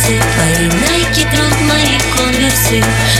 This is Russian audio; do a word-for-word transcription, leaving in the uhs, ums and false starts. конверсы, твои найки, труд, мои конверсы.